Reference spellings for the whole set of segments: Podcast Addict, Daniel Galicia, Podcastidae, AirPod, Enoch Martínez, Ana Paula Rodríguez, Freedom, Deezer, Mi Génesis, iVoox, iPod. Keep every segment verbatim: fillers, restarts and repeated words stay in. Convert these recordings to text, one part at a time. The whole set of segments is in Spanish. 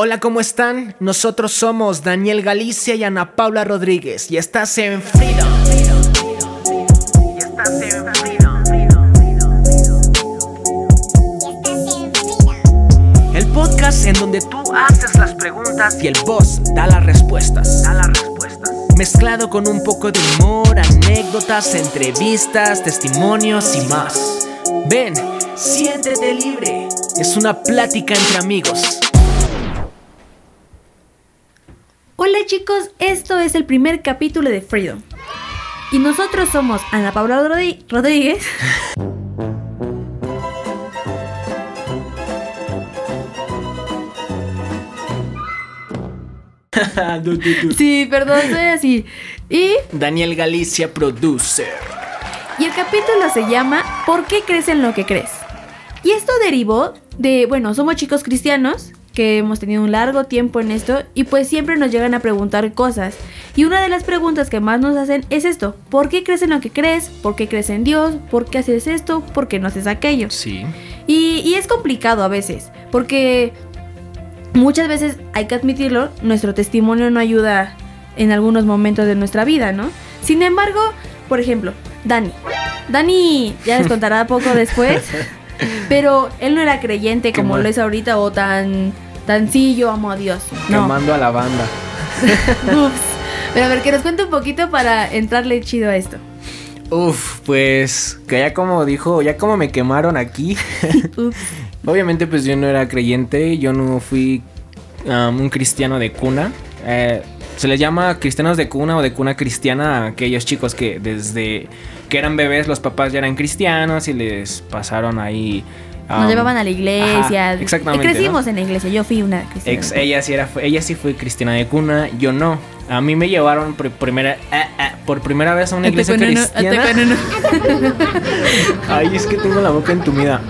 Hola, ¿cómo están? Nosotros somos Daniel Galicia y Ana Paula Rodríguez y estás en Freedom. Y estás en Freedom. El podcast en donde tú haces las preguntas y el boss da las respuestas. Da las respuestas. Mezclado con un poco de humor, anécdotas, entrevistas, testimonios y más. Ven, siéntete libre. Es una plática entre amigos. Hola chicos, esto es el primer capítulo de Freedom. Y nosotros somos Ana Paula Rodri- Rodríguez. du, du, du. Sí, perdón, soy así. Y Daniel Galicia, producer. Y el capítulo se llama ¿Por qué crees en lo que crees? Y esto derivó de, bueno, somos chicos cristianos que hemos tenido un largo tiempo en esto y pues siempre nos llegan a preguntar cosas. Y una de las preguntas que más nos hacen es esto: ¿por qué crees en lo que crees? ¿Por qué crees en Dios? ¿Por qué haces esto? ¿Por qué no haces aquello? Sí. Y, y es complicado a veces, porque muchas veces, hay que admitirlo, nuestro testimonio no ayuda en algunos momentos de nuestra vida, ¿no? Sin embargo, por ejemplo, Dani. Dani ya les contará poco después, pero él no era creyente como mal. Lo es ahorita, o tan... Tan sí, yo amo a Dios. No. Te mando a la banda. Ups. Pero a ver, que nos cuente un poquito para entrarle chido a esto. Uf, pues que ya como dijo, ya como me quemaron aquí. Ups. Obviamente pues yo no era creyente, yo no fui um, un cristiano de cuna. Eh, se les llama cristianos de cuna o de cuna cristiana a aquellos chicos que desde que eran bebés los papás ya eran cristianos y les pasaron ahí... Nos um, llevaban a la iglesia. Ajá, exactamente. Crecimos, ¿no?, en la iglesia. Yo fui una cristiana. Ex, ella, sí era, ella sí fue cristiana de cuna. Yo no. A mí me llevaron por primera, ah, ah, por primera vez a una iglesia cristiana. Ay, es que tengo la boca entumida.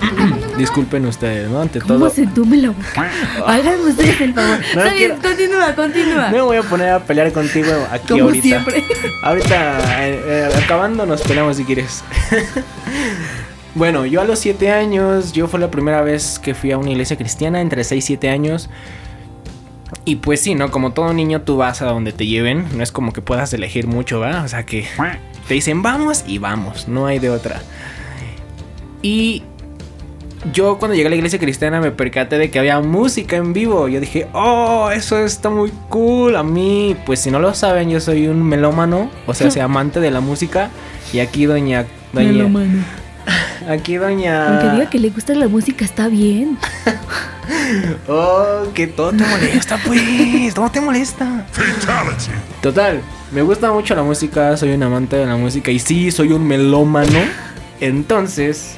Disculpen ustedes, ¿no? Ante todo. ¿Cómo se entume la boca? Háganme ustedes el favor. No, está bien, quiero... continúa, continúa. No me voy a poner a pelear contigo aquí como ahorita. Siempre. Ahorita, eh, eh, acabando, nos peleamos si quieres. Bueno, yo a los siete años, yo fue la primera vez que fui a una iglesia cristiana, entre seis y siete años. Y pues sí, ¿no? Como todo niño, tú vas a donde te lleven. No es como que puedas elegir mucho, ¿verdad? O sea que te dicen vamos y vamos, no hay de otra. Y yo cuando llegué a la iglesia cristiana me percaté de que había música en vivo. Yo dije, oh, eso está muy cool. A mí, pues si no lo saben, yo soy un melómano, o sea, soy amante de la música. Y aquí doña... doña melómano. Aquí doña... Aunque diga que le gusta la música, está bien. Oh, que todo te molesta, pues. Todo te molesta. Fatality. Total, me gusta mucho la música, soy un amante de la música y sí, soy un melómano. Entonces,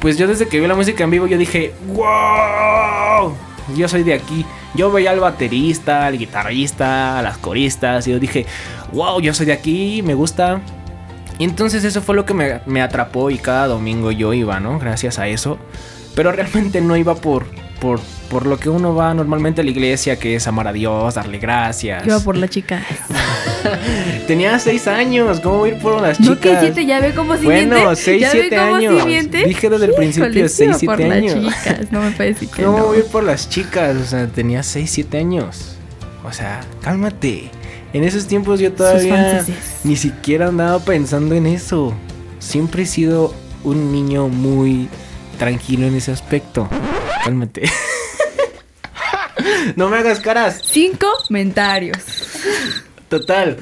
pues yo desde que vi la música en vivo, yo dije, wow, yo soy de aquí. Yo veía al baterista, al guitarrista, a las coristas y yo dije, wow, yo soy de aquí, me gusta... Y entonces eso fue lo que me, me atrapó y cada domingo yo iba, ¿no? Gracias a eso. Pero realmente no iba por, por, por lo que uno va normalmente a la iglesia, que es amar a Dios, darle gracias. Iba por las chicas. Tenía seis años, ¿cómo voy a ir por las chicas? No, que siete, ya ve cómo siguiente. Bueno, seis, siete años. Siguiente. Dije desde el principio, seis, siete años. Por las chicas, no me puedes decir que no. ¿Cómo voy a ir por las chicas? O sea, tenía seis, siete años. O sea, cálmate. En esos tiempos yo todavía ni siquiera andaba pensando en eso. Siempre he sido un niño muy tranquilo en ese aspecto. Cálmate. No me hagas caras. Cinco comentarios. Total.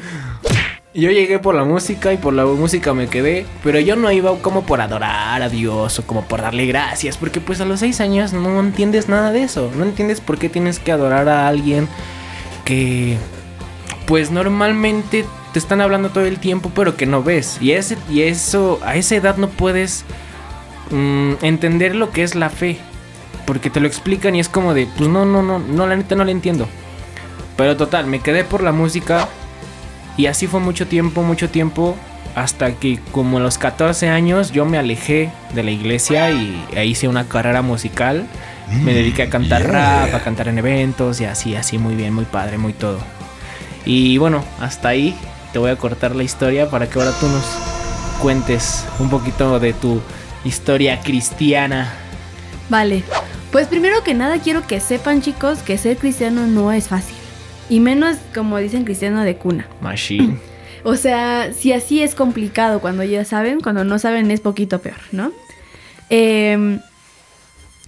Yo llegué por la música y por la música me quedé. Pero yo no iba como por adorar a Dios o como por darle gracias. Porque pues a los seis años no entiendes nada de eso. No entiendes por qué tienes que adorar a alguien que... pues normalmente te están hablando todo el tiempo, pero que no ves. Y, ese, y eso, a esa edad no puedes mm, entender lo que es la fe. Porque te lo explican y es como de, pues no, no, no, no, la neta no la entiendo. Pero total, me quedé por la música. Y así fue mucho tiempo, mucho tiempo. Hasta que como a los catorce años yo me alejé de la iglesia y e hice una carrera musical. Me dediqué a cantar rap, a cantar en eventos y así, así muy bien, muy padre, muy todo. Y bueno, hasta ahí te voy a cortar la historia para que ahora tú nos cuentes un poquito de tu historia cristiana. Vale, Pues primero que nada quiero que sepan, chicos, que ser cristiano no es fácil. Y menos, como dicen, cristiano de cuna. Machine. O sea, si así es complicado cuando ya saben, cuando no saben es poquito peor, ¿no? Eh,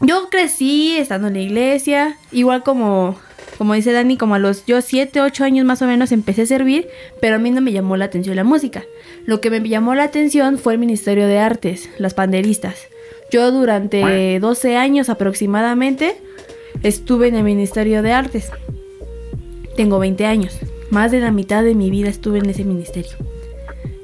yo crecí estando en la iglesia, igual como, como dice Dani, como a los yo siete, ocho años más o menos empecé a servir, pero a mí no me llamó la atención la música. Lo que me llamó la atención fue el Ministerio de Artes, las panderistas. Yo durante doce años aproximadamente estuve en el Ministerio de Artes. Tengo veinte años. Más de la mitad de mi vida estuve en ese ministerio.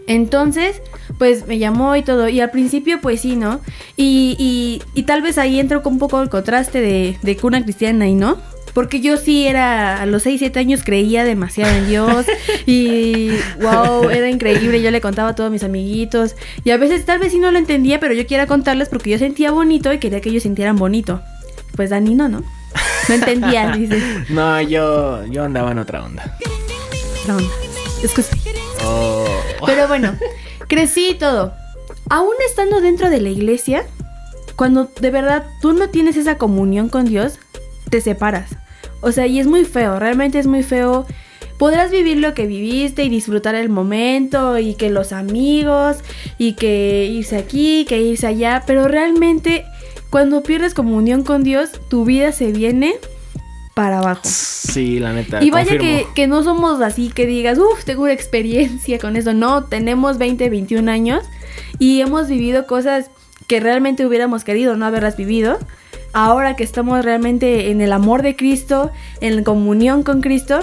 Entonces, pues me llamó y todo. Y al principio, pues sí, ¿no? Y, y, y tal vez ahí entro con un poco el contraste de, de cuna cristiana y no. Porque yo sí era, a los seis, siete años creía demasiado en Dios. Y wow, era increíble. Yo le contaba a todos mis amiguitos. Y a veces tal vez sí no lo entendía, pero yo quería contarles porque yo sentía bonito y quería que ellos sintieran bonito. Pues Dani no, ¿no? No entendía, dice. No, yo, yo andaba en otra onda. Onda. Oh. Pero bueno, crecí y todo. Aún estando dentro de la iglesia, cuando de verdad tú no tienes esa comunión con Dios, te separas. O sea, y es muy feo, realmente es muy feo. Podrás vivir lo que viviste y disfrutar el momento y que los amigos y que irse aquí, que irse allá, pero realmente cuando pierdes comunión con Dios, tu vida se viene para abajo. Sí, la neta. Y vaya que, que no somos así que digas, uff, tengo una experiencia con eso. No, tenemos veinte, veintiún años y hemos vivido cosas que realmente hubiéramos querido no haberlas vivido. Ahora que estamos realmente en el amor de Cristo, en la comunión con Cristo,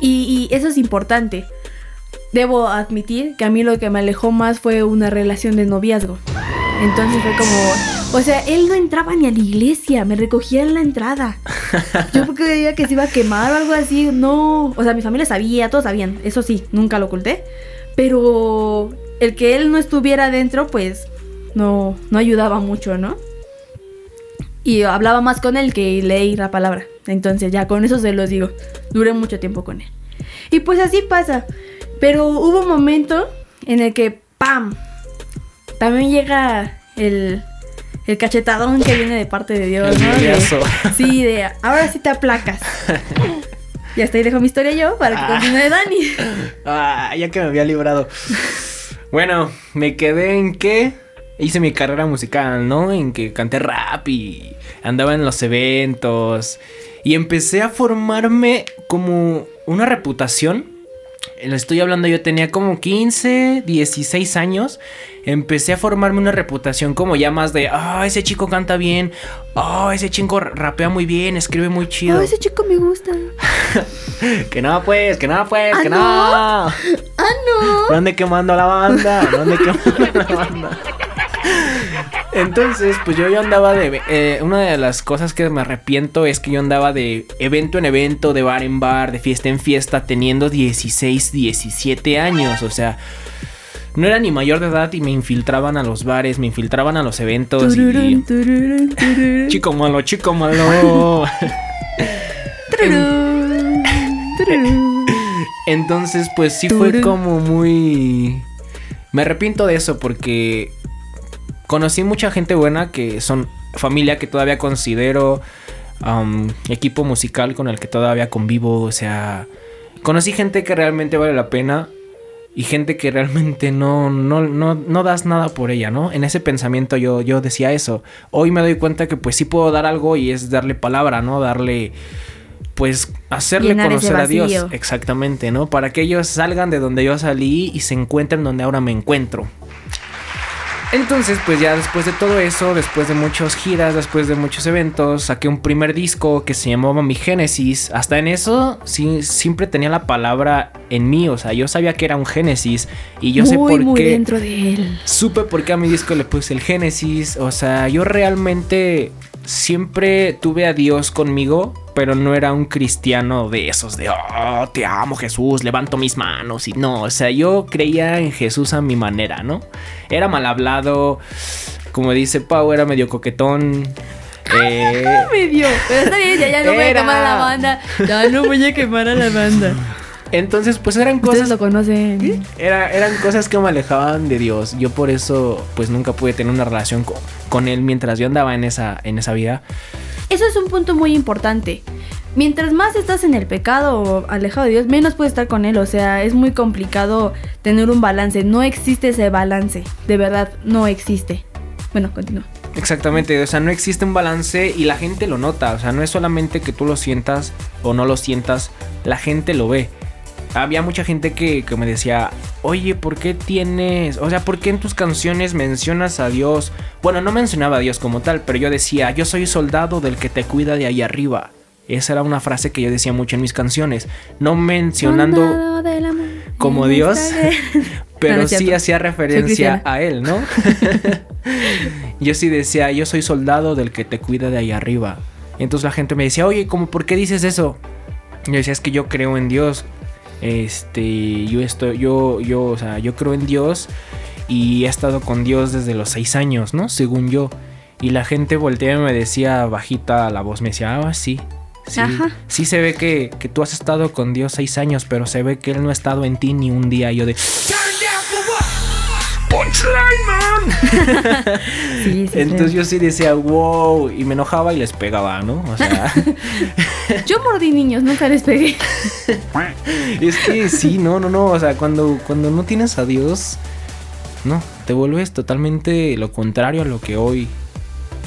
y, y eso es importante. Debo admitir que a mí lo que me alejó más fue una relación de noviazgo. Entonces fue como, o sea, él no entraba ni a la iglesia, me recogía en la entrada. Yo porque creía que se iba a quemar o algo así, no. O sea, mi familia sabía, todos sabían, eso sí, nunca lo oculté. Pero el que él no estuviera adentro, pues no, no ayudaba mucho, ¿no? Y hablaba más con él que leí la palabra. Entonces ya, con eso se los digo, duré mucho tiempo con él. Y pues así pasa. Pero hubo un momento en el que, ¡pam!, también llega el, el cachetadón que viene de parte de Dios, ¿no? De, sí, de ahora sí te aplacas. Y hasta ahí dejo mi historia yo para que ah, continúe Dani. Ah, ya que me había librado. Bueno, me quedé en que hice mi carrera musical, ¿no? En que canté rap y andaba en los eventos. Y empecé a formarme como una reputación. Lo estoy hablando, yo tenía como quince, dieciséis años. Empecé a formarme una reputación como ya más de, ah, oh, ese chico canta bien, ah, oh, ese chico rapea muy bien, escribe muy chido. Ah, oh, ese chico me gusta. Que no, pues, que no, pues, ¿Ah, que no? no. Ah, no. No ande quemando la banda, no ande quemando la banda. Entonces, pues yo, yo andaba de... Eh, una de las cosas que me arrepiento es que yo andaba de evento en evento, de bar en bar, de fiesta en fiesta, teniendo dieciséis, diecisiete años. O sea, no era ni mayor de edad y me infiltraban a los bares, me infiltraban a los eventos. Tururun, y... tururun, tururun. Chico malo, chico malo. Tururun, tururun. Entonces, pues sí tururun. Fue como muy... Me arrepiento de eso porque... Conocí mucha gente buena que son familia que todavía considero, um, equipo musical con el que todavía convivo, o sea, conocí gente que realmente vale la pena y gente que realmente no, no, no, no das nada por ella, ¿no? En ese pensamiento yo, yo decía eso. Hoy me doy cuenta que pues sí puedo dar algo y es darle palabra, ¿no? Darle, pues, hacerle llenar conocer a Dios. Exactamente, ¿no? Para que ellos salgan de donde yo salí y se encuentren donde ahora me encuentro. Entonces, pues ya después de todo eso, después de muchas giras, después de muchos eventos, saqué un primer disco que se llamaba Mi Génesis. Hasta en eso, sí, siempre tenía la palabra en mí, o sea, yo sabía que era un Génesis y yo muy, sé por muy qué... dentro de él. Supe por qué a mi disco le puse el Génesis, o sea, yo realmente siempre tuve a Dios conmigo, pero no era un cristiano de esos de, oh, te amo Jesús, levanto mis manos y no, o sea, yo creía en Jesús a mi manera, ¿no? Era mal hablado, como dice Pau, era medio coquetón. Eh, ¡Ay, medio! Pero está bien, ya, ya no era... voy a quemar a la banda, ya no voy a quemar a la banda. Entonces, pues eran cosas... Ustedes lo conocen. ¿Sí? Era, eran cosas que me alejaban de Dios. Yo por eso, pues nunca pude tener una relación con, con Él mientras yo andaba en esa, en esa vida. Eso es un punto muy importante. Mientras más estás en el pecado o alejado de Dios, menos puedes estar con Él. O sea, es muy complicado tener un balance. No existe ese balance. De verdad, no existe. Bueno, continúa. Exactamente, o sea, no existe un balance y la gente lo nota. O sea, no es solamente que tú lo sientas o no lo sientas, la gente lo ve. Había mucha gente que, que me decía, oye, ¿por qué tienes? O sea, ¿por qué en tus canciones mencionas a Dios? Bueno, no mencionaba a Dios como tal, pero yo decía, yo soy soldado del que te cuida de ahí arriba. Esa era una frase que yo decía mucho en mis canciones, no mencionando como Dios, pero no, no sí hacía referencia a Él, ¿no? Yo sí decía, yo soy soldado del que te cuida de ahí arriba. Entonces la gente me decía, oye, ¿cómo, por qué dices eso? Yo decía, es que yo creo en Dios. Este, yo estoy, yo, yo, o sea, yo creo en Dios y he estado con Dios desde los seis años, ¿no? Según yo. Y la gente volteaba y me decía bajita la voz, me decía, ah, sí. Sí, sí se ve que, que tú has estado con Dios seis años, pero se ve que Él no ha estado en ti ni un día. Y yo de... Punchline, man. Sí, sí, entonces sí. Yo sí decía, wow, y me enojaba y les pegaba, ¿no? O sea... Yo mordí niños, nunca les pegué. Es que sí, no, no, no, o sea, cuando, cuando no tienes a Dios, no, te vuelves totalmente lo contrario a lo que hoy...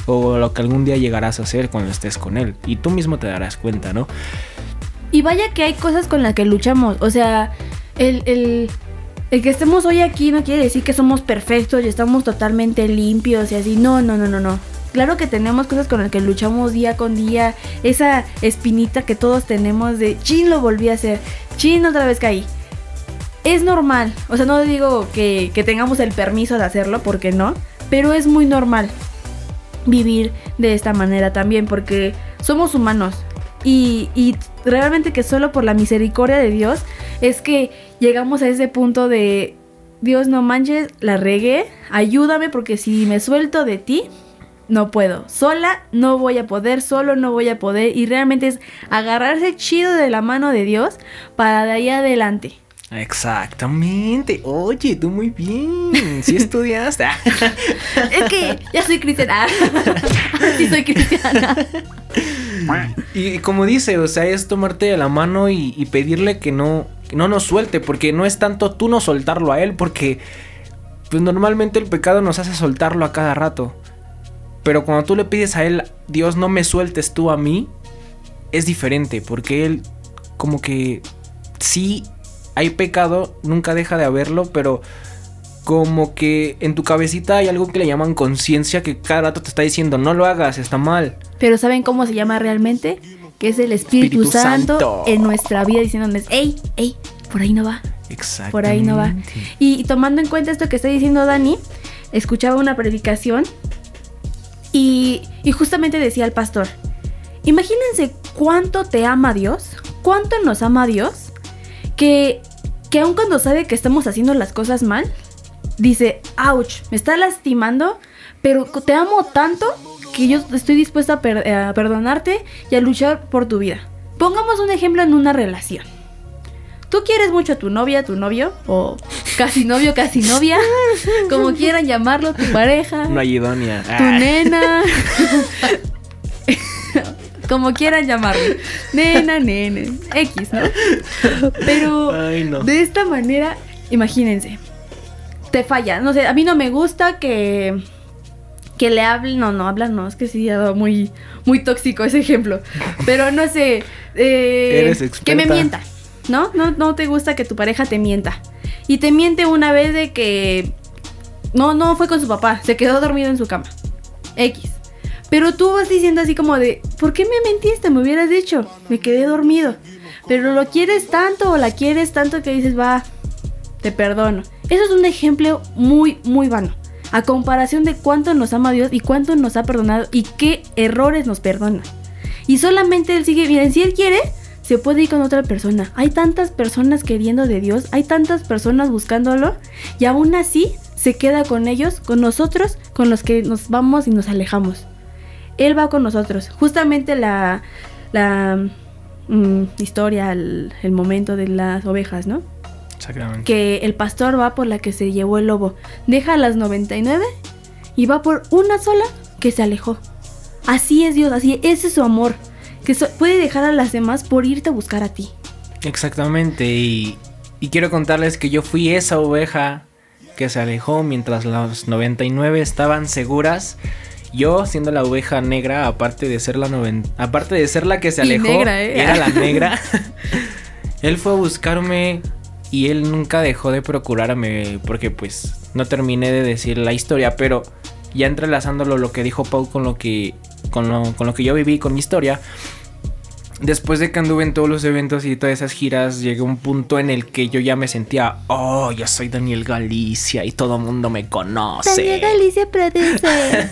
o lo que algún día llegarás a hacer cuando estés con Él. Y tú mismo te darás cuenta, ¿no? Y vaya que hay cosas con las que luchamos. O sea, el, el, el que estemos hoy aquí no quiere decir que somos perfectos y estamos totalmente limpios y así. No, no, no, no, no. Claro que tenemos cosas con las que luchamos día con día. Esa espinita que todos tenemos de, chin, lo volví a hacer. Chin, otra vez caí. Es normal. O sea, no digo que, que tengamos el permiso de hacerlo, porque no. Pero es muy normal vivir de esta manera también, porque somos humanos y, y realmente que solo por la misericordia de Dios es que llegamos a ese punto de Dios, no manches, la regué, ayúdame, porque si me suelto de ti no puedo, sola no voy a poder, solo no voy a poder. Y realmente es agarrarse chido de la mano de Dios para de ahí adelante. Exactamente. Oye, tú muy bien. Sí estudiaste. Es que ya soy cristiana. Sí soy cristiana. Y como dice, o sea, es tomarte de la mano y, y pedirle que no, que no nos suelte, porque no es tanto tú no soltarlo a Él, porque pues normalmente el pecado nos hace soltarlo a cada rato. Pero cuando tú le pides a Él, Dios, no me sueltes tú a mí, es diferente, porque Él como que sí... Hay pecado, nunca deja de haberlo, pero como que en tu cabecita hay algo que le llaman conciencia, que cada rato te está diciendo, no lo hagas, está mal. Pero ¿saben cómo se llama realmente? Que es el Espíritu, Espíritu Santo, Santo en nuestra vida, diciéndonos, ey, ey, por ahí no va. Exacto. Por ahí no va. Y, y tomando en cuenta esto que está diciendo Dani, escuchaba una predicación y, y justamente decía el pastor, imagínense cuánto te ama Dios, cuánto nos ama Dios, que, que aun cuando sabe que estamos haciendo las cosas mal, dice, ouch, me está lastimando, pero te amo tanto que yo estoy dispuesta a, per- a perdonarte y a luchar por tu vida. Pongamos un ejemplo en una relación. Tú quieres mucho a tu novia, tu novio, o casi novio, casi novia, como quieran llamarlo, tu pareja. No hay idónea. Tu Ay. nena. Como quieran llamarlo. Nena, nene. X, ¿no? Pero Ay, no. de esta manera, imagínense. Te falla. No sé, a mí no me gusta que, que le hablen. No, no, hablan no. Es que sí, muy, muy tóxico ese ejemplo. Pero no sé. Eh, Eres experta. Que me mienta, ¿no? ¿no? No te gusta que tu pareja te mienta. Y te miente una vez de que... No, no fue con su papá. Se quedó dormido en su cama. X. Pero tú vas diciendo así como de, ¿por qué me mentiste? Me hubieras dicho, me quedé dormido. Pero lo quieres tanto o la quieres tanto que dices, va, te perdono. Eso es un ejemplo muy, muy vano. A comparación de cuánto nos ama Dios y cuánto nos ha perdonado y qué errores nos perdona. Y solamente Él sigue, miren, si Él quiere, se puede ir con otra persona. Hay tantas personas queriendo de Dios, hay tantas personas buscándolo y aún así se queda con ellos, con nosotros, con los que nos vamos y nos alejamos. Él va con nosotros. Justamente la, la mm, historia, el, el momento de las ovejas, ¿no? Exactamente. Que el pastor va por la que se llevó el lobo, deja las noventa y nueve y va por una sola que se alejó. Así es Dios, así es, ese es su amor, que so- puede dejar a las demás por irte a buscar a ti. Exactamente, y, y quiero contarles que yo fui esa oveja que se alejó mientras las noventa y nueve estaban seguras. Yo, siendo la oveja negra, aparte de ser la noven... aparte de ser la que se alejó, negra, ¿eh? Era la negra. Él fue a buscarme y él nunca dejó de procurarme, porque pues no terminé de decir la historia, pero ya entrelazándolo lo que dijo Pau con lo que con lo, con lo que yo viví, con mi historia. Después de que anduve en todos los eventos y todas esas giras, llegué a un punto en el que yo ya me sentía, oh, yo soy Daniel Galicia y todo el mundo me conoce. Daniel Galicia produce.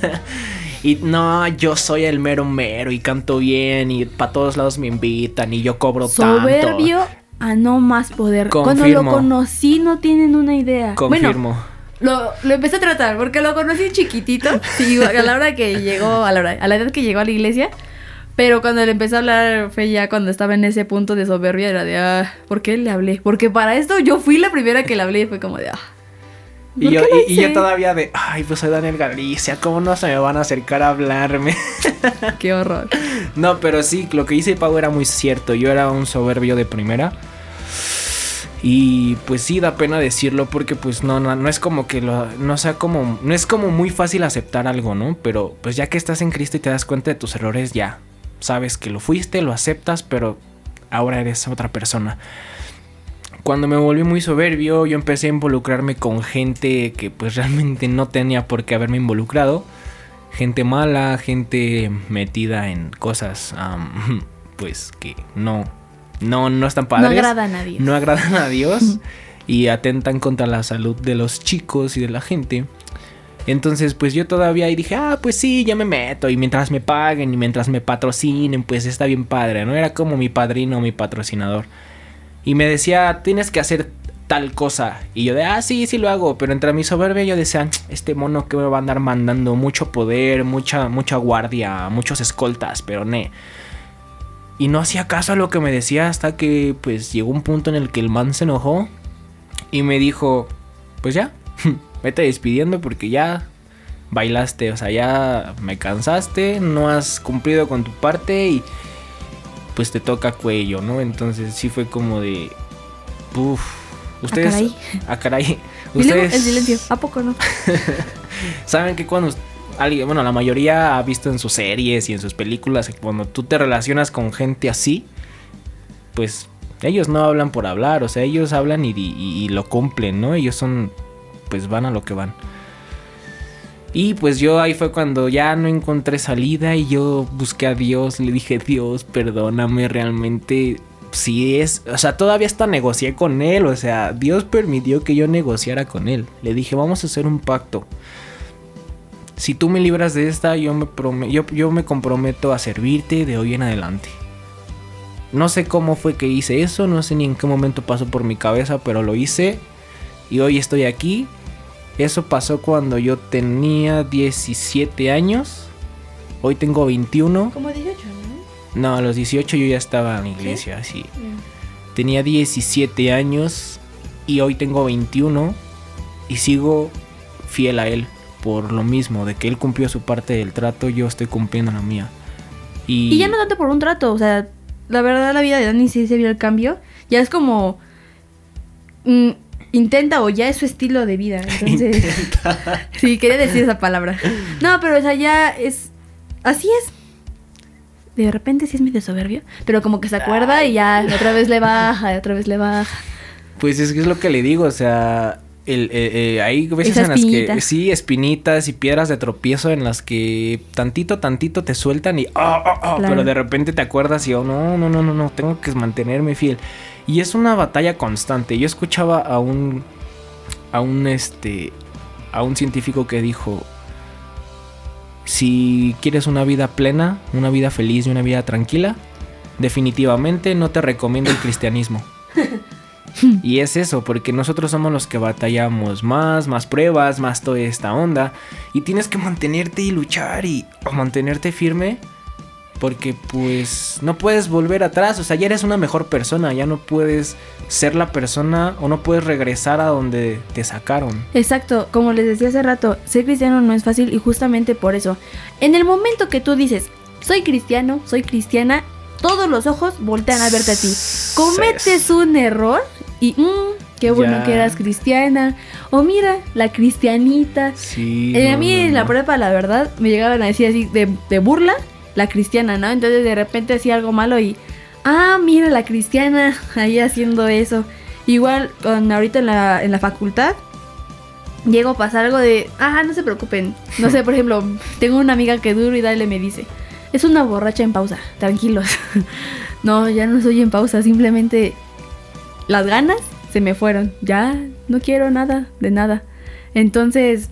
Y no, yo soy el mero mero y canto bien y para todos lados me invitan y yo cobro Soberbio tanto. Soberbio a no más poder. Confirmo. Cuando lo conocí no tienen una idea. Confirmo. Bueno, Lo, lo empecé a tratar porque lo conocí chiquitito, sí, a la hora que llegó, a la hora, a la edad que llegó a la iglesia. Pero cuando le empecé a hablar fue ya cuando estaba en ese punto de soberbia, era de, ah, ¿por qué le hablé? Porque para esto yo fui la primera que le hablé y fue como de, ah. Y yo, y, y yo todavía de, ay, pues soy Daniel Galicia, ¿cómo no se me van a acercar a hablarme? Qué horror. No, pero sí, lo que hice Pau era muy cierto, yo era un soberbio de primera. Y pues sí, da pena decirlo porque pues no, no, no es como que lo, no sea como, no es como muy fácil aceptar algo, ¿no? Pero pues ya que estás en Cristo y te das cuenta de tus errores, ya sabes que lo fuiste, lo aceptas, pero ahora eres otra persona. Cuando me volví muy soberbio, yo empecé a involucrarme con gente que pues realmente no tenía por qué haberme involucrado. Gente mala, gente metida en cosas um, pues que no... No, no están padres. No agradan a Dios. No agradan a Dios y atentan contra la salud de los chicos y de la gente. Entonces, pues yo todavía ahí dije, ah, pues sí, ya me meto. Y mientras me paguen y mientras me patrocinen, pues está bien padre, ¿no? Era como mi padrino, mi patrocinador. Y me decía, tienes que hacer tal cosa. Y yo de, ah, sí, sí lo hago. Pero entre mi soberbia yo decía, este mono que me va a andar mandando mucho poder, mucha, mucha guardia, muchos escoltas, pero ne... Y no hacía caso a lo que me decía hasta que pues llegó un punto en el que el man se enojó y me dijo, pues ya, vete despidiendo porque ya bailaste, o sea, ya me cansaste, no has cumplido con tu parte y pues te toca cuello, ¿no? Entonces sí fue como de, uff, ustedes... A caray. A caray. Ustedes... El silencio, ¿a poco no? Saben que cuando... Alguien, bueno, la mayoría ha visto en sus series y en sus películas que cuando tú te relacionas con gente así, pues ellos no hablan por hablar, o sea, ellos hablan y, y, y lo cumplen, ¿no? Ellos son, pues van a lo que van. Y pues yo ahí fue cuando ya no encontré salida y yo busqué a Dios, le dije, Dios, perdóname realmente... Sí es, o sea, todavía hasta negocié con él, o sea, Dios permitió que yo negociara con él. Le dije, vamos a hacer un pacto. Si tú me libras de esta, yo me, prom- yo, yo me comprometo a servirte de hoy en adelante. No sé cómo fue que hice eso, no sé ni en qué momento pasó por mi cabeza, pero lo hice y hoy estoy aquí. Eso pasó cuando yo tenía diecisiete años, hoy tengo veintiuno. Como dieciocho, ¿no? No, a los dieciocho yo ya estaba en iglesia, sí. sí. Yeah. Tenía diecisiete años y hoy tengo veintiuno y sigo fiel a él. Por lo mismo, de que él cumplió su parte del trato, yo estoy cumpliendo la mía. Y, y ya no tanto por un trato, o sea, la verdad la vida de Dani sí se vio el cambio. Ya es como... Mmm, intenta o ya es su estilo de vida. Entonces, intenta. Sí, quería decir esa palabra. No, pero o sea, ya es... Así es. De repente sí es medio soberbio, pero como que se acuerda y ya otra vez le baja, otra vez le baja. Pues es que es lo que le digo, o sea... El, eh, eh, hay veces en las que sí, espinitas y piedras de tropiezo en las que tantito, tantito te sueltan y oh, oh, oh, claro. Pero de repente te acuerdas y oh, no, no, no, no, no, tengo que mantenerme fiel. Y es una batalla constante. Yo escuchaba a un, a un este, a un científico que dijo, si quieres una vida plena, una vida feliz y una vida tranquila, definitivamente no te recomiendo el cristianismo. Y es eso, porque nosotros somos los que batallamos más, más pruebas, más toda esta onda. Y tienes que mantenerte y luchar y mantenerte firme Porque pues no puedes volver atrás, o sea, ya eres una mejor persona, ya no puedes ser la persona o no puedes regresar a donde te sacaron. Exacto, como les decía hace rato, ser cristiano no es fácil y justamente por eso. En el momento que tú dices, soy cristiano, soy cristiana, todos los ojos voltean a verte a ti. Cometes un error y... Mm, qué bueno ya. que eras cristiana. O mira, la cristianita. Sí, eh, a mí no, no, no. en la prepa, la verdad, me llegaban a decir así de, de burla, la cristiana, ¿no? Entonces de repente hacía algo malo y... Ah, mira la cristiana ahí haciendo eso. Igual con ahorita en la, en la facultad, llego a pasar algo de... Ah, no se preocupen. No sé, por ejemplo, tengo una amiga que duro y dale me dice... Es una borracha en pausa, tranquilos. No, ya no soy en pausa, simplemente las ganas... se me fueron, ya no quiero nada de nada. Entonces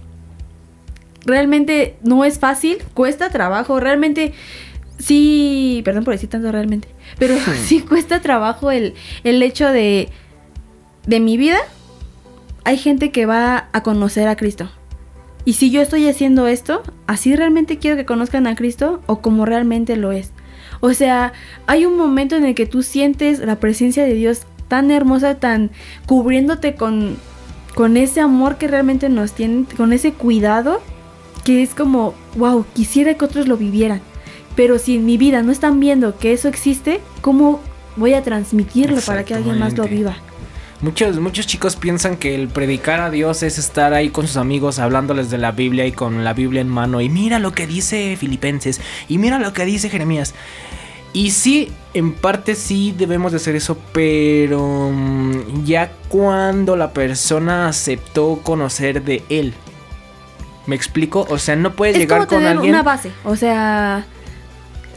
realmente no es fácil, cuesta trabajo, realmente sí, perdón por decir tanto realmente, pero sí, sí cuesta trabajo el, el hecho de de mi vida. Hay gente que va a conocer a Cristo y si yo estoy haciendo esto, así realmente quiero que conozcan a Cristo o como realmente lo es. O sea, hay un momento en el que tú sientes la presencia de Dios tan hermosa, tan cubriéndote con, con ese amor que realmente nos tienen, con ese cuidado que es como, wow, quisiera que otros lo vivieran, pero si en mi vida no están viendo que eso existe, ¿cómo voy a transmitirlo para que alguien más lo viva? Muchos, muchos chicos piensan que el predicar a Dios es estar ahí con sus amigos hablándoles de la Biblia y con la Biblia en mano y mira lo que dice Filipenses y mira lo que dice Jeremías. Y sí, en parte sí debemos de hacer eso, pero ya cuando la persona aceptó conocer de él. ¿Me explico? O sea, no puedes es llegar como con alguien... Es una base, o sea,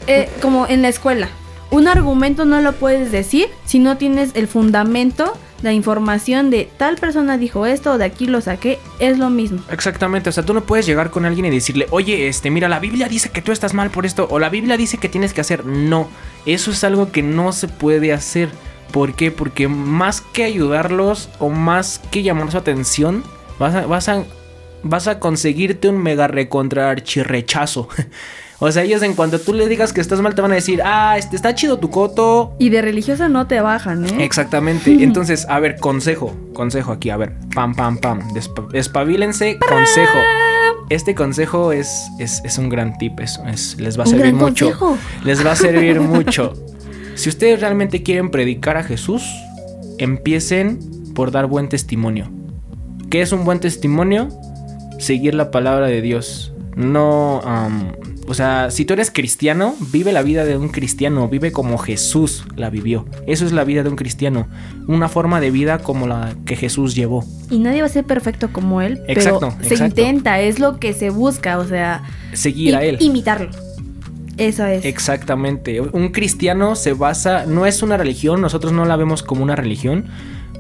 eh, como en la escuela. Un argumento no lo puedes decir si no tienes el fundamento, la información de tal persona dijo esto, o de aquí lo saqué, es lo mismo. Exactamente, o sea, tú no puedes llegar con alguien y decirle, oye, este, mira, la Biblia dice que tú estás mal por esto, o la Biblia dice que tienes que hacer. No, eso es algo que no se puede hacer. ¿Por qué? Porque más que ayudarlos o más que llamar su atención, vas a, vas a, vas a conseguirte un mega recontra archirrechazo. O sea, ellos en cuanto tú le digas que estás mal te van a decir, ah, este está chido tu coto. Y de religiosa no te bajan, ¿eh? Exactamente. Entonces, a ver, consejo. Consejo aquí, a ver. Pam, pam, pam. Desp- Espabilense, consejo. Este consejo es, es, es un gran tip. Es, es, les va a servir mucho. Consejo. Les va a servir mucho. Si ustedes realmente quieren predicar a Jesús, empiecen por dar buen testimonio. ¿Qué es un buen testimonio? Seguir la palabra de Dios. No... Um, O sea, si tú eres cristiano, vive la vida de un cristiano, vive como Jesús la vivió. Eso es la vida de un cristiano, una forma de vida como la que Jesús llevó. Y nadie va a ser perfecto como él, exacto, pero se exacto. intenta, es lo que se busca, o sea, seguir i- a él, imitarlo. Eso es. Exactamente. Un cristiano se basa, no es una religión, nosotros no la vemos como una religión.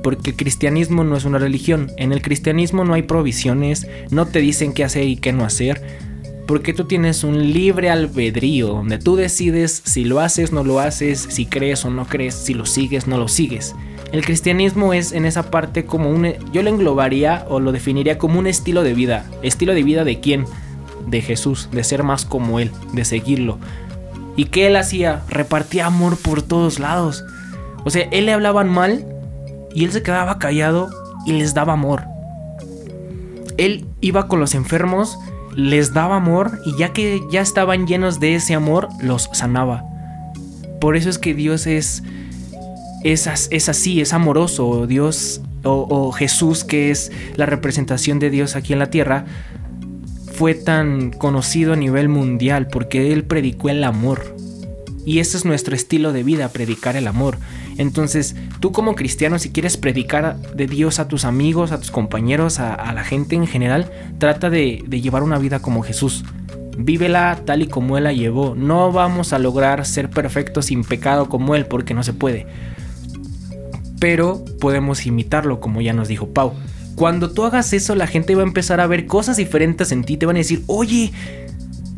Porque el cristianismo no es una religión. En el cristianismo no hay provisiones, no te dicen qué hacer y qué no hacer. Porque tú tienes un libre albedrío donde tú decides si lo haces, no lo haces, si crees o no crees, si lo sigues, no lo sigues. El cristianismo es en esa parte como un... Yo lo englobaría o lo definiría como un estilo de vida. ¿Estilo de vida de quién? De Jesús, de ser más como él, de seguirlo. ¿Y qué él hacía? Repartía amor por todos lados. O sea, él le hablaban mal y él se quedaba callado y les daba amor. Él iba con los enfermos... les daba amor y ya que ya estaban llenos de ese amor, los sanaba. Por eso es que Dios es, es, es así, es amoroso. Dios o, o Jesús, que es la representación de Dios aquí en la tierra, fue tan conocido a nivel mundial porque él predicó el amor. Y ese es nuestro estilo de vida, predicar el amor. Entonces, tú como cristiano, si quieres predicar de Dios a tus amigos, a tus compañeros, a, a la gente en general, trata de, de llevar una vida como Jesús. Vívela tal y como él la llevó. No vamos a lograr ser perfectos sin pecado como él, porque no se puede. Pero podemos imitarlo, como ya nos dijo Pau. Cuando tú hagas eso, la gente va a empezar a ver cosas diferentes en ti. Te van a decir, oye...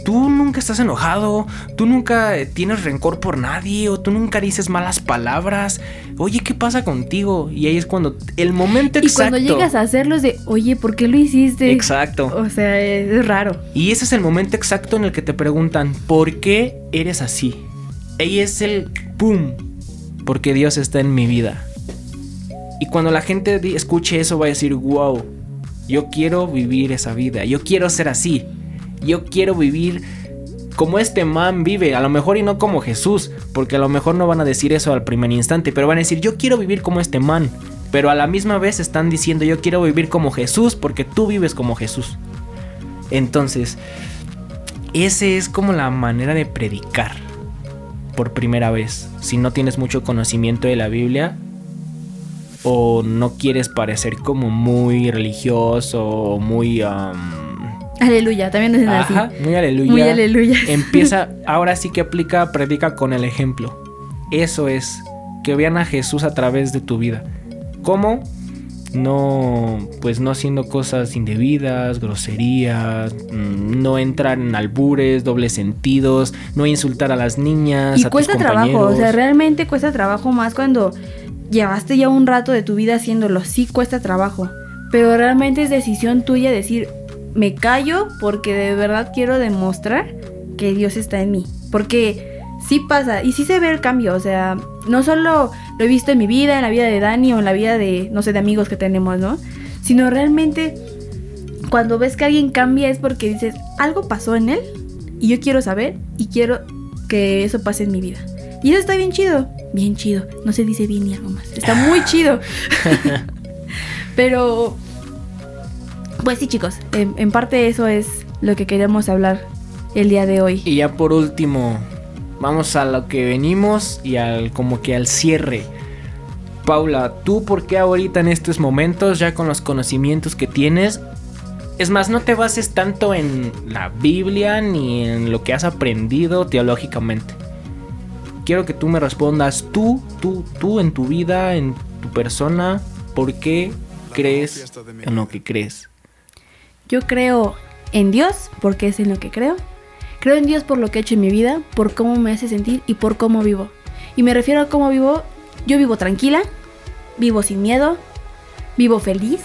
tú nunca estás enojado, tú nunca tienes rencor por nadie, o tú nunca dices malas palabras. Oye, ¿qué pasa contigo? Y ahí es cuando el momento exacto. Y cuando llegas a hacerlo es de, oye, ¿por qué lo hiciste? Exacto. O sea, es raro. Y ese es el momento exacto en el que te preguntan, ¿por qué eres así? Ahí es el boom, porque Dios está en mi vida. Y cuando la gente escuche eso va a decir, wow, yo quiero vivir esa vida, yo quiero ser así, yo quiero vivir como este man vive, a lo mejor y no como Jesús, porque a lo mejor no van a decir eso al primer instante, pero van a decir, yo quiero vivir como este man, pero a la misma vez están diciendo, yo quiero vivir como Jesús, porque tú vives como Jesús. Entonces, esa es como la manera de predicar por primera vez. Si no tienes mucho conocimiento de la Biblia, o no quieres parecer como muy religioso o muy... Um... Aleluya, también dicen así. Ajá, muy aleluya. Muy aleluya. Empieza, ahora sí que aplica, predica con el ejemplo. Eso es, que vean a Jesús a través de tu vida. ¿Cómo? No, pues no haciendo cosas indebidas, groserías, no entrar en albures, dobles sentidos, no insultar a las niñas, y a tus compañeros. Y cuesta trabajo, o sea, realmente cuesta trabajo más cuando... Llevaste ya un rato de tu vida haciéndolo, sí cuesta trabajo, pero realmente es decisión tuya decir, me callo porque de verdad quiero demostrar que Dios está en mí, porque sí pasa y sí se ve el cambio, o sea, no solo lo he visto en mi vida, en la vida de Dani o en la vida de, no sé, de amigos que tenemos, ¿no? Sino realmente cuando ves que alguien cambia es porque dices, algo pasó en él y yo quiero saber y quiero que eso pase en mi vida. Y eso está bien chido, bien chido, no se dice bien ni algo más, está muy chido. Pero, pues sí, chicos, en, en parte eso es lo que queremos hablar el día de hoy. Y ya por último, vamos a lo que venimos y al como que al cierre. Paula, ¿tú por qué ahorita en estos momentos, ya con los conocimientos que tienes? Es más, no te bases tanto en la Biblia ni en lo que has aprendido teológicamente. Quiero que tú me respondas tú, tú, tú en tu vida, en tu persona, ¿por qué crees en lo que crees? Yo creo en Dios porque es en lo que creo. Creo en Dios por lo que he hecho en mi vida, por cómo me hace sentir y por cómo vivo. Y me refiero a cómo vivo, yo vivo tranquila, vivo sin miedo, vivo feliz.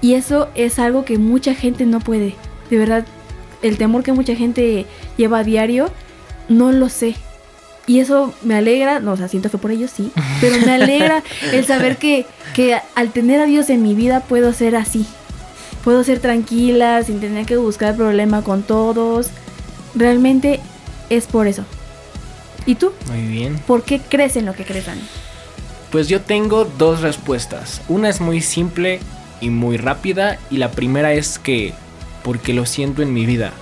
Y eso es algo que mucha gente no puede. De verdad, el temor que mucha gente lleva a diario, no lo sé. Y eso me alegra, no, o sea, siento fe por ellos, sí, pero me alegra el saber que, que al tener a Dios en mi vida puedo ser así. Puedo ser tranquila, sin tener que buscar problema con todos. Realmente es por eso. ¿Y tú? Muy bien. ¿Por qué crees en lo que crees, Dani? Pues yo tengo dos respuestas. Una es muy simple y muy rápida, y la primera es que porque lo siento en mi vida.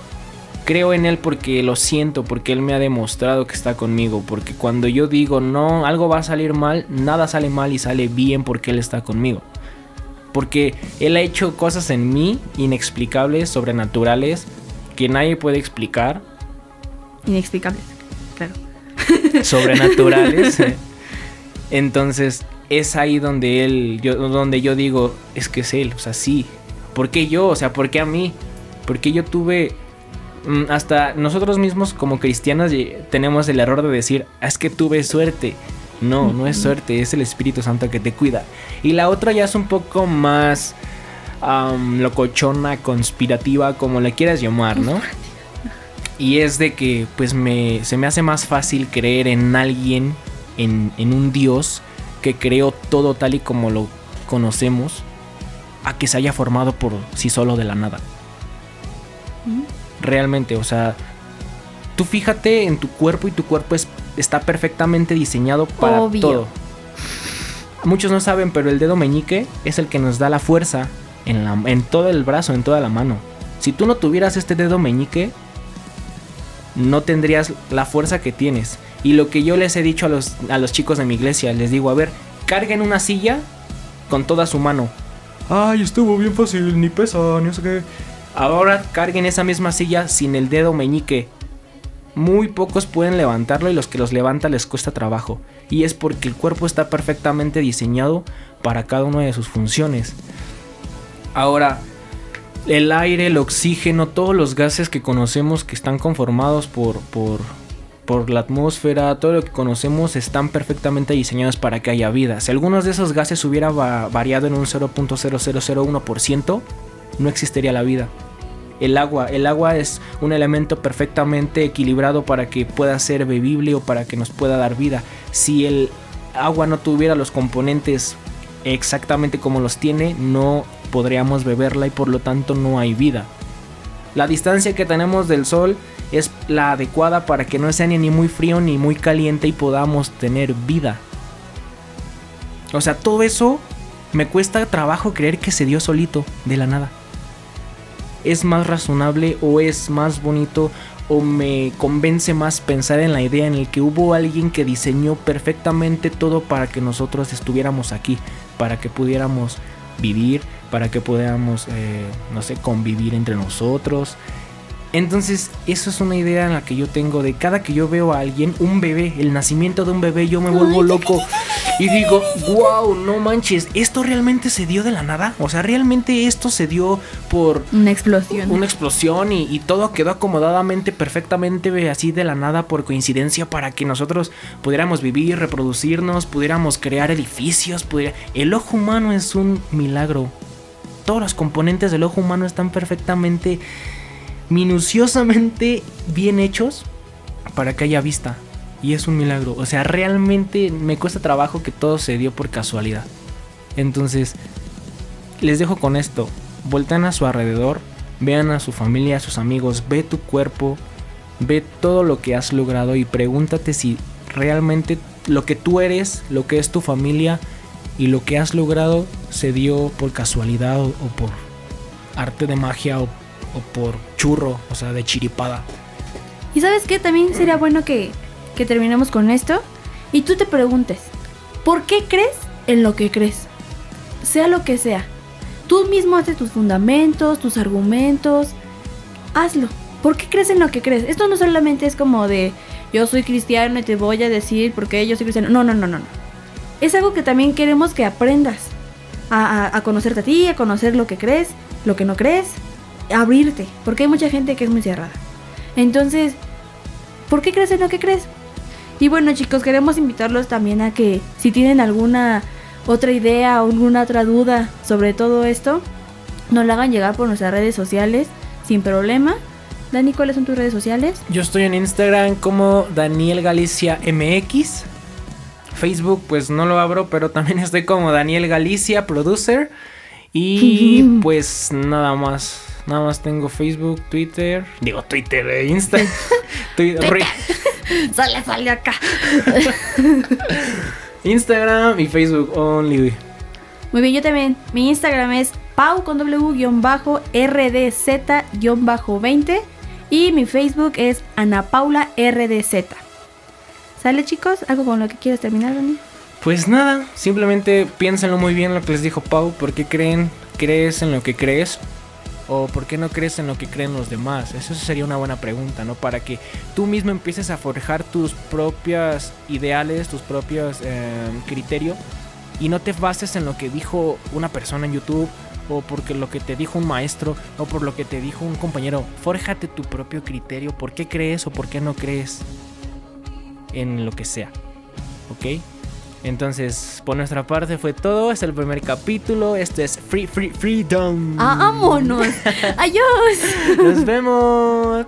Creo en él porque lo siento, porque él me ha demostrado que está conmigo, porque cuando yo digo no, algo va a salir mal, nada sale mal y sale bien porque él está conmigo. Porque él ha hecho cosas en mí inexplicables, sobrenaturales, que nadie puede explicar. Inexplicables, claro. Sobrenaturales. Entonces es ahí donde él, yo, donde yo digo, es que es él, o sea, sí. ¿Por qué yo? O sea, ¿por qué a mí? Porque yo tuve... Hasta nosotros mismos como cristianos tenemos el error de decir, es que tuve suerte. No, no es suerte, es el Espíritu Santo que te cuida. Y la otra ya es un poco más um, locochona, conspirativa, como le quieras llamar, ¿no? Y es de que pues me, se me hace más fácil creer en alguien, en, en un Dios que creó todo tal y como lo conocemos, a que se haya formado por sí solo de la nada. ¿Mm? Realmente, o sea, tú fíjate en tu cuerpo y tu cuerpo es, está perfectamente diseñado para Obvio. Todo. Muchos no saben, pero el dedo meñique es el que nos da la fuerza en, la, en todo el brazo, en toda la mano. Si tú no tuvieras este dedo meñique, no tendrías la fuerza que tienes. Y lo que yo les he dicho a los, a los chicos de mi iglesia, les digo, a ver, carguen una silla con toda su mano. Ay, estuvo bien fácil, ni pesa, ni sé qué. Ahora carguen esa misma silla sin el dedo meñique. Muy pocos pueden levantarlo y los que los levantan les cuesta trabajo. Y es porque el cuerpo está perfectamente diseñado para cada una de sus funciones. Ahora, el aire, el oxígeno, todos los gases que conocemos que están conformados por, por, por la atmósfera, todo lo que conocemos, están perfectamente diseñados para que haya vida. Si algunos de esos gases hubiera va- variado en un cero punto cero cero cero uno por ciento, no existiría la vida. El agua, el agua es un elemento perfectamente equilibrado para que pueda ser bebible o para que nos pueda dar vida. Si el agua no tuviera los componentes exactamente como los tiene, no podríamos beberla y por lo tanto no hay vida. La distancia que tenemos del sol es la adecuada para que no sea ni muy frío ni muy caliente y podamos tener vida. O sea, todo eso me cuesta trabajo creer que se dio solito de la nada. Es más razonable o es más bonito o me convence más pensar en la idea en el que hubo alguien que diseñó perfectamente todo para que nosotros estuviéramos aquí, para que pudiéramos vivir, para que pudiéramos, eh, no sé, convivir entre nosotros. Entonces, eso es una idea en la que yo tengo de cada que yo veo a alguien, un bebé, el nacimiento de un bebé, yo me vuelvo loco y digo, wow, no manches, ¿esto realmente se dio de la nada? O sea, ¿realmente esto se dio por una explosión? Una explosión y, y todo quedó acomodadamente, perfectamente así de la nada por coincidencia para que nosotros pudiéramos vivir, reproducirnos, pudiéramos crear edificios, pudiera... El ojo humano es un milagro. Todos los componentes del ojo humano están perfectamente... minuciosamente bien hechos para que haya vista, y es un milagro. O sea, realmente me cuesta trabajo que todo se dio por casualidad. Entonces les dejo con esto: voltean a su alrededor, vean a su familia, a sus amigos, ve tu cuerpo, ve todo lo que has logrado y pregúntate si realmente lo que tú eres, lo que es tu familia y lo que has logrado se dio por casualidad o, o por arte de magia o o por churro, o sea, de chiripada. ¿Y sabes qué? También sería bueno que, que terminemos con esto y tú te preguntes, ¿por qué crees en lo que crees? Sea lo que sea, tú mismo haces tus fundamentos, tus argumentos, hazlo. ¿Por qué crees en lo que crees? Esto no solamente es como de, yo soy cristiano y te voy a decir por qué yo soy cristiano. No, no, no, no. Es algo que también queremos que aprendas a, a, a conocerte a ti, a conocer lo que crees, lo que no crees, abrirte, porque hay mucha gente que es muy cerrada. Entonces, ¿por qué crees en lo que crees? Y bueno, chicos, queremos invitarlos también a que si tienen alguna otra idea o alguna otra duda sobre todo esto, nos la hagan llegar por nuestras redes sociales sin problema. Dani, ¿cuáles son tus redes sociales? Yo estoy en Instagram como Daniel Galicia M X. Facebook pues no lo abro, pero también estoy como Daniel Galicia Producer. Y pues nada más. Nada más tengo Facebook, Twitter. Digo, Twitter, eh, Instagram. Twitter. Sale, sale acá. Instagram y Facebook only. Muy bien, yo también. Mi Instagram es Pau con W R D Z veinte. Y mi Facebook es Ana Paula R D Z. ¿Sale, chicos? ¿Algo con lo que quieras terminar, Dani? Pues nada, simplemente piénsenlo muy bien lo que les dijo Pau. ¿Por qué creen, crees en lo que crees? ¿O por qué no crees en lo que creen los demás? Eso sería una buena pregunta, ¿no? Para que tú mismo empieces a forjar tus propios ideales, tus propios eh, criterios. Y no te bases en lo que dijo una persona en YouTube, o porque lo que te dijo un maestro, o por lo que te dijo un compañero. Fórjate tu propio criterio. ¿Por qué crees o por qué no crees en lo que sea? ¿Ok? Entonces, por nuestra parte fue todo. Este es el primer capítulo. Este es Free, Free, Freedom. ¡Vámonos! ¡Adiós! ¡Nos vemos!